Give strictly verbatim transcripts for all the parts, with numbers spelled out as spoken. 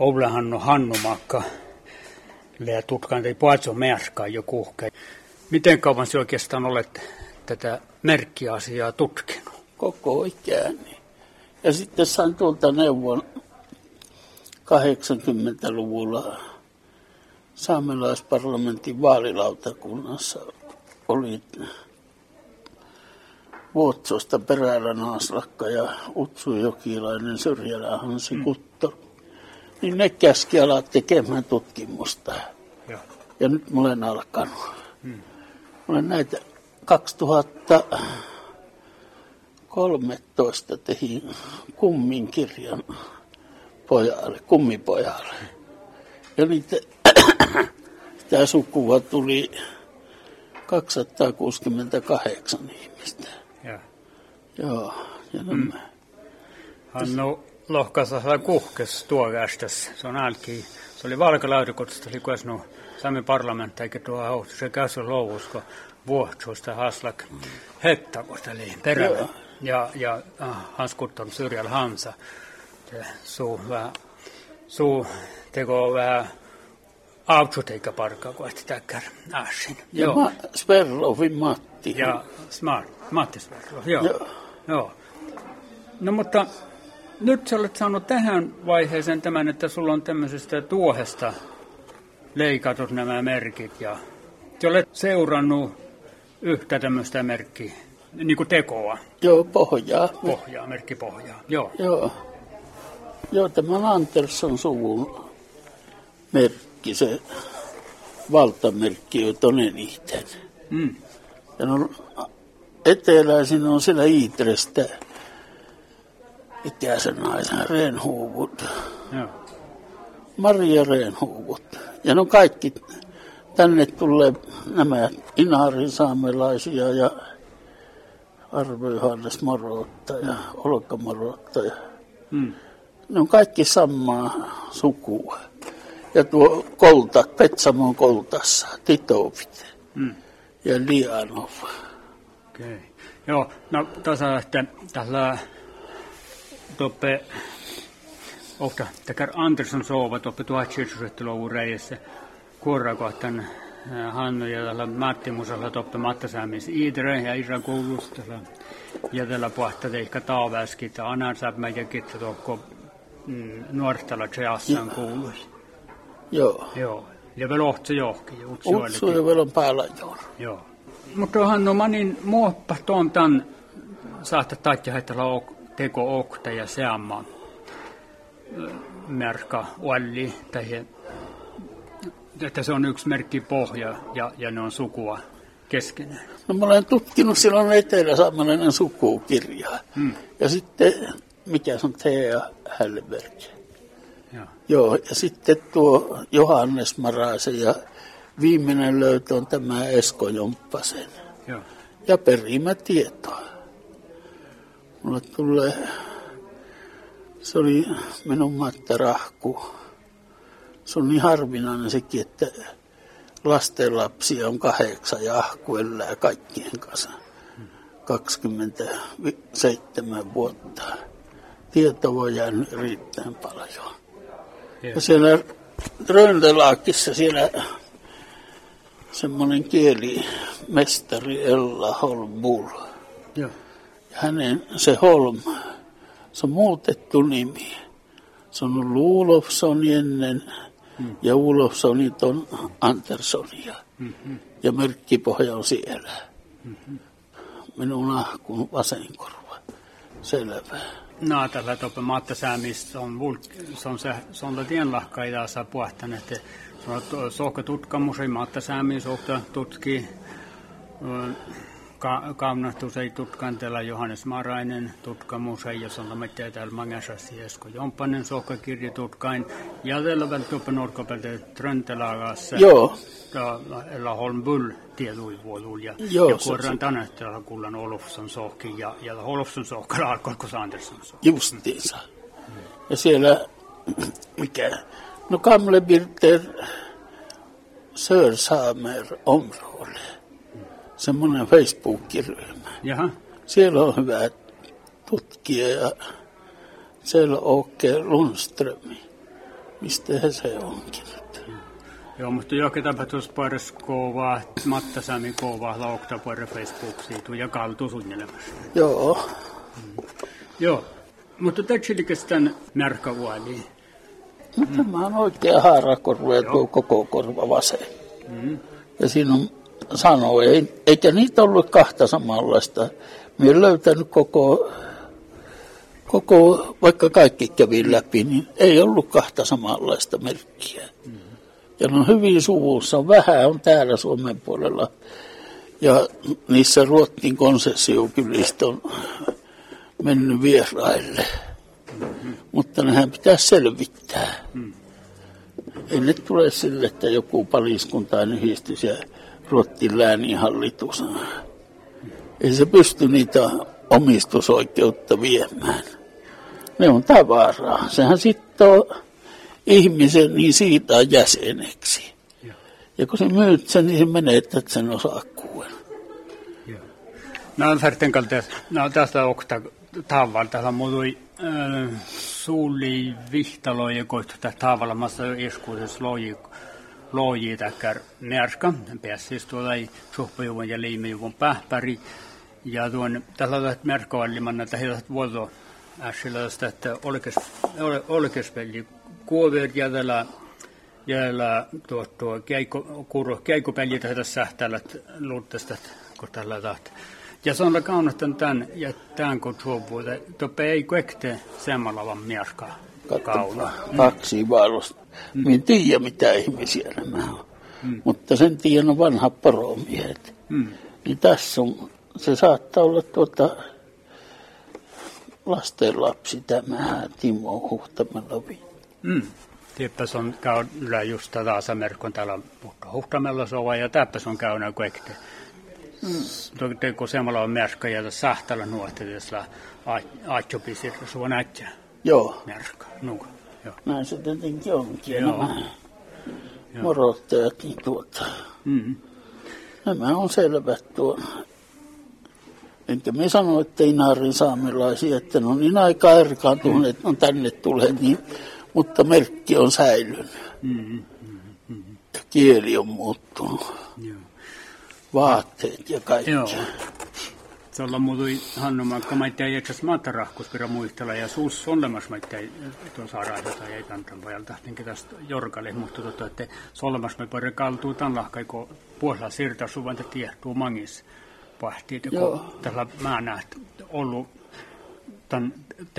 Ovllá-Hánno Hannu Magga ja tutkan ei paljon myöskään jo kuhkeen. Miten kauan sinä oikeastaan olet tätä merkkiasiaa tutkinut? Koko ikäni. Ja sitten sain tuolta neuvon kahdeksankymmentäluvulla saamelaisparlamentin vaalilautakunnassa. Oli Vuotsosta Perälän Aslakka ja utsujokilainen Syrjälä Hansi Kutto. Niin ne käski alaa tekemään tutkimusta. Ja, ja nyt mä olen alkanut. Hmm. Mä olen näitä kaksituhattakolmetoista tehin kummin kirjan pojalle, kummipojalle. Ja niitä, sitä sukua tuli kaksisataakuusikymmentäkahdeksan ihmistä. Ja. Joo. Ja hmm. Hannu Lohkassa sai kuhkes tuovästässä. Se on alki. Se oli valkalaudikotusta, oli kuesnu saamen parlamentti, eikä tuo hauhtu. Se käsi louvusko vuohtuista haslak hettakosta, eli Perälä. Ja, ja hanskuttanut Syrjäl Hansa. Se suu vähän, suu teko vähän autsut eikä parkaa, kun ehti täkkär äsin. Joo. Ma- Sperlovi Matti. Ja Smart Matti Sperlovi, joo. Joo. Joo. No mutta... Nyt sä olet saanut tähän vaiheeseen tämän, että sulla on tämmöisestä tuohesta leikatut nämä merkit. Ja sä olet seurannut yhtä tämmöistä merkkiä, niin kuin tekoa. Joo, pohjaa. Pohjaa, merkkipohjaa, joo. Joo, joo tämä Andersson suvun merkki, se valtamerkki, jota olen itän. Mm. Ja no, eteläisin on siellä Iitrestä. Ikäisen naisen Renhuvud. Joo. Maria Renhuvud. Ja no kaikki tänne tulee nämä inarinsaamelaisia ja Arvo Johannes Morotta ja Olka Morotta. Ja hmm. Ne on kaikki samaa sukua. Ja tuo Kolta, Petsamon Koltassa, Titovit hmm. ja Lianov. Okei. Okay. Joo, no tässä lähtee tällä... Toppe ofta takar Andersson sova toppe tuhatyhdeksänsataaluvun reissä kuorrakohtan Hannu ja tällä Matti Musalla toppe Mattasäämis Idre ja Isra koulustella ja tällä pohta teikka taaväskit ja Anarsäpmä ja kittä tokko nuortalla Tseassan kouluissa. Joo. Joo. Ja vielä ohtsi johki. Utsu ja vielä on päällä joo. Joo. Mutta Hannu manin muoppa tuon tämän saattaa taitja heittää ok. Teko okta ja seamma merkka Olli, tai että se on yksi merkki pohja ja, ja ne on sukua keskenään. No mä olen tutkinut silloin eteläsaamelainen sukukirjaa. Hmm. Ja sitten, mikä se on Thea Hällberg. Ja. Joo, ja sitten tuo Johannes Maraisen ja viimeinen löytö on tämä Esko Jomppasen. Ja, ja perimätietoa. Mulle tulee, se oli minun mattarahku. Se on niin harvinainen sekin, että lasten lapsia on kahdeksan ja ahku elää kaikkien kanssa kaksikymmentäseitsemän vuotta. Tieto voi jäänyt riittäen paljon. Ja siellä Röntelaakissa siellä semmoinen kielimestari Ella Holm-Bull. Joo. Hänen se Holm, se on muutettu nimi. Se on ollut Olofsson ennen mm. ja Olofssonit on Anderssonia. Mm-hmm. Ja merkkipohja on siellä. Mm-hmm. Minun ahkun vasenkorva. Selvä. No, tällä toppe Mattasäämistä on vulk- se on se, se on tienlahka idässä puhtaan, että se on sohka tutkamusi Mattasäämiin sohka tutkii. Ka- Kaunastus ei tutkaan täällä Johannes Marainen, tutkamus ei, jos on lämmittää täällä Mangasasi Esko Jomppanen, sohkakirja tutkain. Ja täällä välttämättä norkapäätä Tröntelagassa. Joo. Ella Holm-Bull tietuivuotuun ja, ja kuorran tänään täällä kullan Olofsson sohki ja, ja Olofsson sohkalla alkoi, kun se Andersson sohki. Justiinsa. Mm. Ja siellä, mikä, no Kamlebirter Sörsaamer område. Semmoinen Facebook-ryhmä. Jaha. Siellä on hyvä tutkija ja siellä on oikein Lundström Mistähän se onkin. Joo, mutta joka tapahtuisi paras kovaa, Matta Sami kovaa, laukta paras Facebooksiin ja kaltuu suunnitelmassa. Joo. Mm. Joo, mutta täksilikäs tämän märkävuoliin. Mutta mm. mä oon oikein haara, kun ruveat koko korva vaseen. Mm. Ja siinä on sanoo, ei, eikä niitä ollut kahta samanlaista. Mä en löytänyt koko, koko, vaikka kaikki kävi läpi, niin ei ollut kahta samanlaista merkkiä. Mm. Ja ne on hyvin suvussa, vähän on täällä Suomen puolella. Ja niissä Ruotsin konsessiokylistä on mennyt vieraille. Mm-hmm. Mutta nehän pitää selvittää. Mm. Ei nyt tule sille, että joku paliskuntain yhdistys ja Ruotsin lääninhallitus. Mm. Ei se pysty niitä omistusoikeutta viemään. Ne on tavaraa. Sehän sitten on ihmisen, niin siitä on jäseneksi. Ja, ja kun se myyt sen, niin se menetät sen osakkuuden. Nämä on särten kaltaista. Nämä on tästä okta tavalla. Tässä on muutui suuli vihtaloja koista tavalla. Mä sanoin eskuisessa loji täkkär närska. Päässis tuolla ei suhpajuvun ja liimijuvun pähpäri. Ja tuon tässä on tästä märkävallimana, että heillä vuoto äsilästä, että olkespeli kuover jädellä jädellä tuottua keikko kurro keikko peli tässä tällä luuttesta kun tällä taht. Ja se on kaunotan tän ja tän kun tuovuuta tope ei kuekte semmalavan mierkaa kaula. Kaksi vaalusta. Mm. Minä en tiedä mitä ihmisiä nämä on. Mm. Mutta sen tiedän on vanha poromiehet. Mm. Niin tässä on, se saattaa olla tuota lasten lapsi tämä Timo Huhtamelovi. Mm. Tiepäs on käydä just tätä asamerkkoon täällä Huhtamella sova ja täppäs on käydä kuekte. Toki kun semmoilla on märkä ja sahtalla nuohteessa aatjopisir sua näyttää. Joo. Märkä, nuka. Näin se tietenkin onkin. Joo. Morottajat niin tuota. Mm-hmm. Nämä on selvät tuo. Enkä me sano, että Inarin saamelaisia, että ne on niin aika erkaantuneet, että on tänne tulleet niin. Mutta merkki on säilynyt. Mm-hmm, mm-hmm. Kieli on muuttunut. Joo. Vaatteet ja kaikki. Joo. Tuolla muutui Hannu Magga, mä ettei etsäs maatarahkuspira muistella. Ja suus on olemassa, mä ettei tuon saaraisota ja etantan vajalta. Tänkin tästä jorkalle, mutta tuota, että se on olemassa, mä poiden kaltuu tämän lahkaan, kun puolella siirtää suvanta tiehtuu mangissa. Pahti, kun tällä mä näet ollut tämän,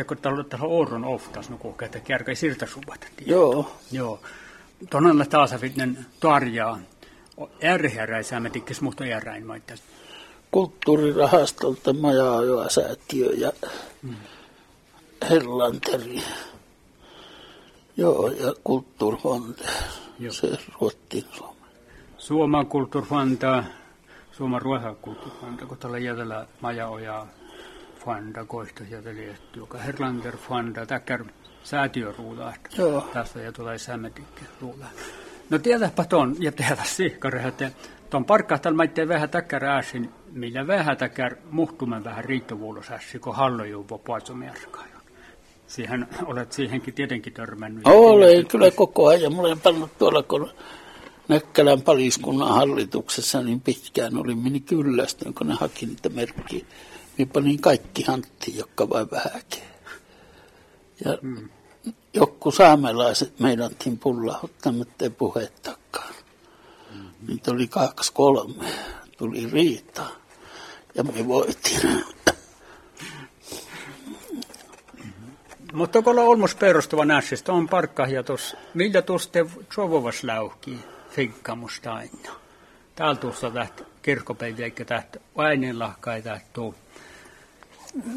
kun tällä Oron oftas, no kuhkeen, että kärkäi siirtää suvanta tiehtuu. Joo. Joo. Tuon alla taas sitten tarjaa. Järjäräisää mä tikkis muhto järräin maittaa. Kulttuurirahastolta Maja-Ajoa säätiö ja mm. Hellanteri. Joo, ja kulttuurfonte. Se ruottiin Suomeen. Suomen kulttuurfonta, Suomen ruohan kulttuurfonta, kun tällä jätellä Maja-Ajoa fonda koista sieltä liittyy, joka Herlander fonda, täkkär säätiöruulaa. Tästä ja tulee sämmetikki ruulaa. No tiedäpä tuon, ja tiedä sihkari, että tuon parkkahtaan mä ettei vähän täkkär ääsin, millä vähän täkkär muhtumen vähän riittovuulosässi, kun hallojuuvo puoltsumiarkaan. Siihen olet siihenkin tietenkin törmännyt. Olen kyllä koko ajan. Mulla en pannut tuolla, kun Näkkälän paliskunnan hallituksessa niin pitkään oli meni kyllästön, kun ne haki niitä merkkiä. Minä panin kaikki hanttiin, jotka vain vähäkin. Ja... Hmm. Joku saamelaiset meidän pullahottaa, mutta ei puhettakaan. Mm-hmm. Niitä oli kaksi, kolme. Tuli riita ja me voitiin. Mm-hmm. Mutta kun ollaan perustuva nässistä, on parkkahja tuossa. Millä tuossa te sovovas läuhkii finkkamusta aina? Täällä tuossa tähti kirkkopäivä, eikä tähti aineenlahka, ei tähti tuu,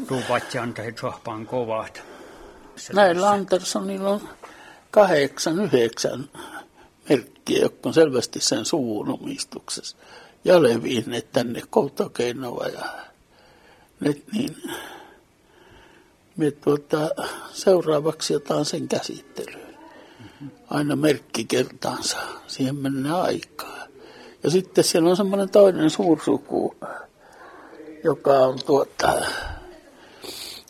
tuu vatjaan tai sohpaan kovaat. Näillä Anderssonilla on kahdeksan, yhdeksän merkkiä, jotka on selvästi sen suvun omistuksessa. Ja levinne tänne Koutokeinova ja nyt niin. Me tuota, seuraavaksi jotain sen käsittelyyn. Aina merkki kertaansa. Siihen mennään aikaa. Ja sitten siellä on semmoinen toinen suursuku, joka on tuota...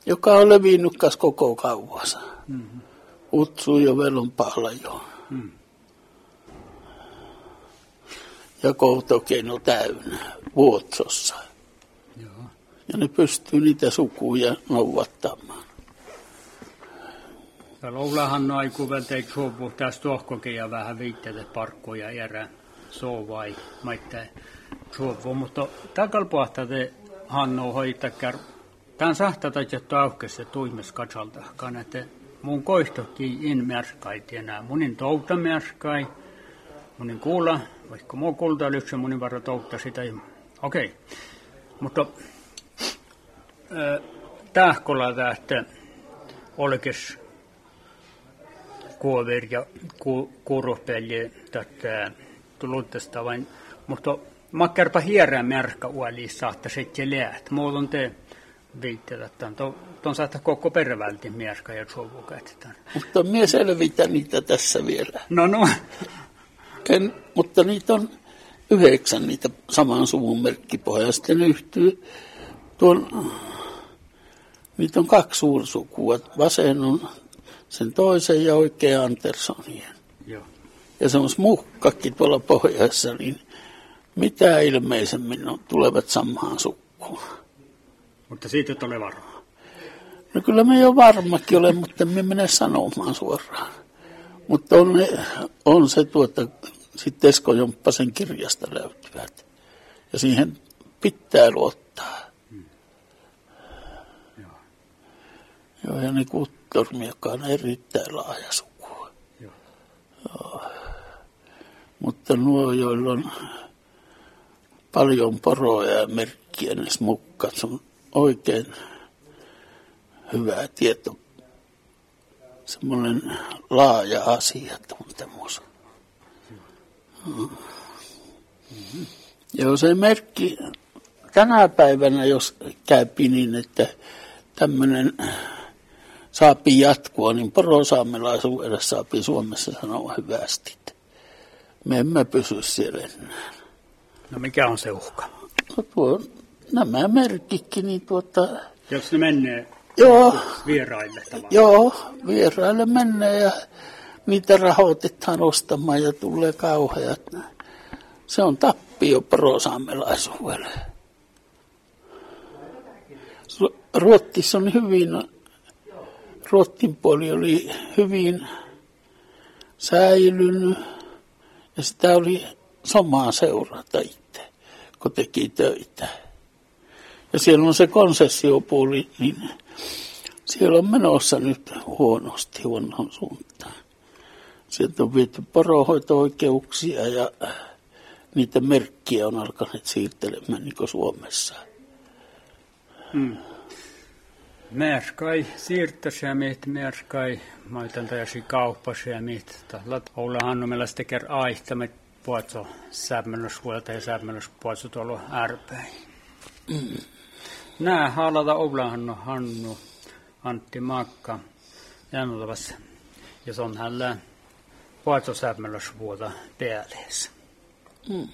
joka on levinnyt koko kauansa. Mm-hmm. utsuu jo velon paljon. Hmm. Ja koutokeno täynnä Vuotsossa. Joo. Ja ne pystyy niitä sukuja nouvattamaan. Ovllá-Hánno ei kuvelteeksi huopu tässä tohkokin ja vähän viitteet parkkoja järä soovai maittain suopua. Mutta tämä kalpuahtaa te Hannu hoitakään. Tämän sahtatat, että aukeessa tuimes katsalta. Kannattaa mun koistokin en märskaiti enää. Munin touta märskaiti. Munin kuulla, vaikka muu kultaa lyksä, munin varra touta sitä. Okei. Okay. Mutta äh, tähkolla tähtä olkes kuover ja ku, kuuruhpeli tätä tulutesta vain. Mutta makkarpa hierään märkä uoliin saattaa sitten lähteä. Mulla on te viitteellä, että on saattaa koko pervälti märkä ja suovukätetään. Mutta minä selvitän niitä tässä vielä. No no. En, mutta niitä on yhdeksän niitä saman suvun merkkipohjaa. Sitten yhtyy tuon, niitä on kaksi suursukua. Vasen on sen toisen ja oikein Anderssonien. Joo. Ja semmos muhkakki tuolla pohjassa, niin mitä ilmeisemmin on, tulevat samaan sukkuun. Mutta siitä et ole varma. No kyllä me ei ole varmakin ole, mutta me mene sanomaan suoraan. Mutta on, ne, on se tuota, sitten Esko Jomppasen kirjasta löytyvät. Ja siihen pitää luottaa. Hmm. Joo. Joo, ja niin Kuttormi, joka on erittäin laaja sukua. Joo. Joo. Mutta nuo, joilla on paljon poroja ja merkkiä, ne smukkat, on oikein hyvä tieto. Semmoinen laaja asiantuntemus. Mm-hmm. Ja se merkki tänä päivänä, jos käypi niin, että tämmöinen saapi jatkua, niin porosaamelaisuudessa saapi Suomessa sanoa hyvästi. Me emme pysy siellä enää. No mikä on se uhka? No tuo, nämä merkitkin, niin tuota... Jos ne menee... Joo, vieraille tavallaan. Joo, vieraille menee ja niitä rahoitetaan ostamaan ja tulee kauheat. Se on tappio porosaamelaisuudelle. Ruotsissa on hyvin, Ruotsin puoli oli hyvin säilynyt ja sitä oli somaa seurata itse, kun teki töitä. Ja siellä on se konsessiopuoli, niin siellä on menossa nyt huonosti huonoon suuntaan. Sieltä on viety poronhoito-oikeuksia ja niitä merkkiä on alkanut siirtelemään niin kuin Suomessa. Mm. Märskai siirtäsämit, märskai maitantajasi kauppasämit. Ovllá-Hánno meillä sitten kerran aihtamme puolta sämmönnösvuolta ja sämmönnöspuolta tuolla ärpäin. Mm. Nää haalata Ovllá-Hánno Hannu Antti Magga jännolvas, jos on hänellä vaatosämmölösvuota päälees. Mm.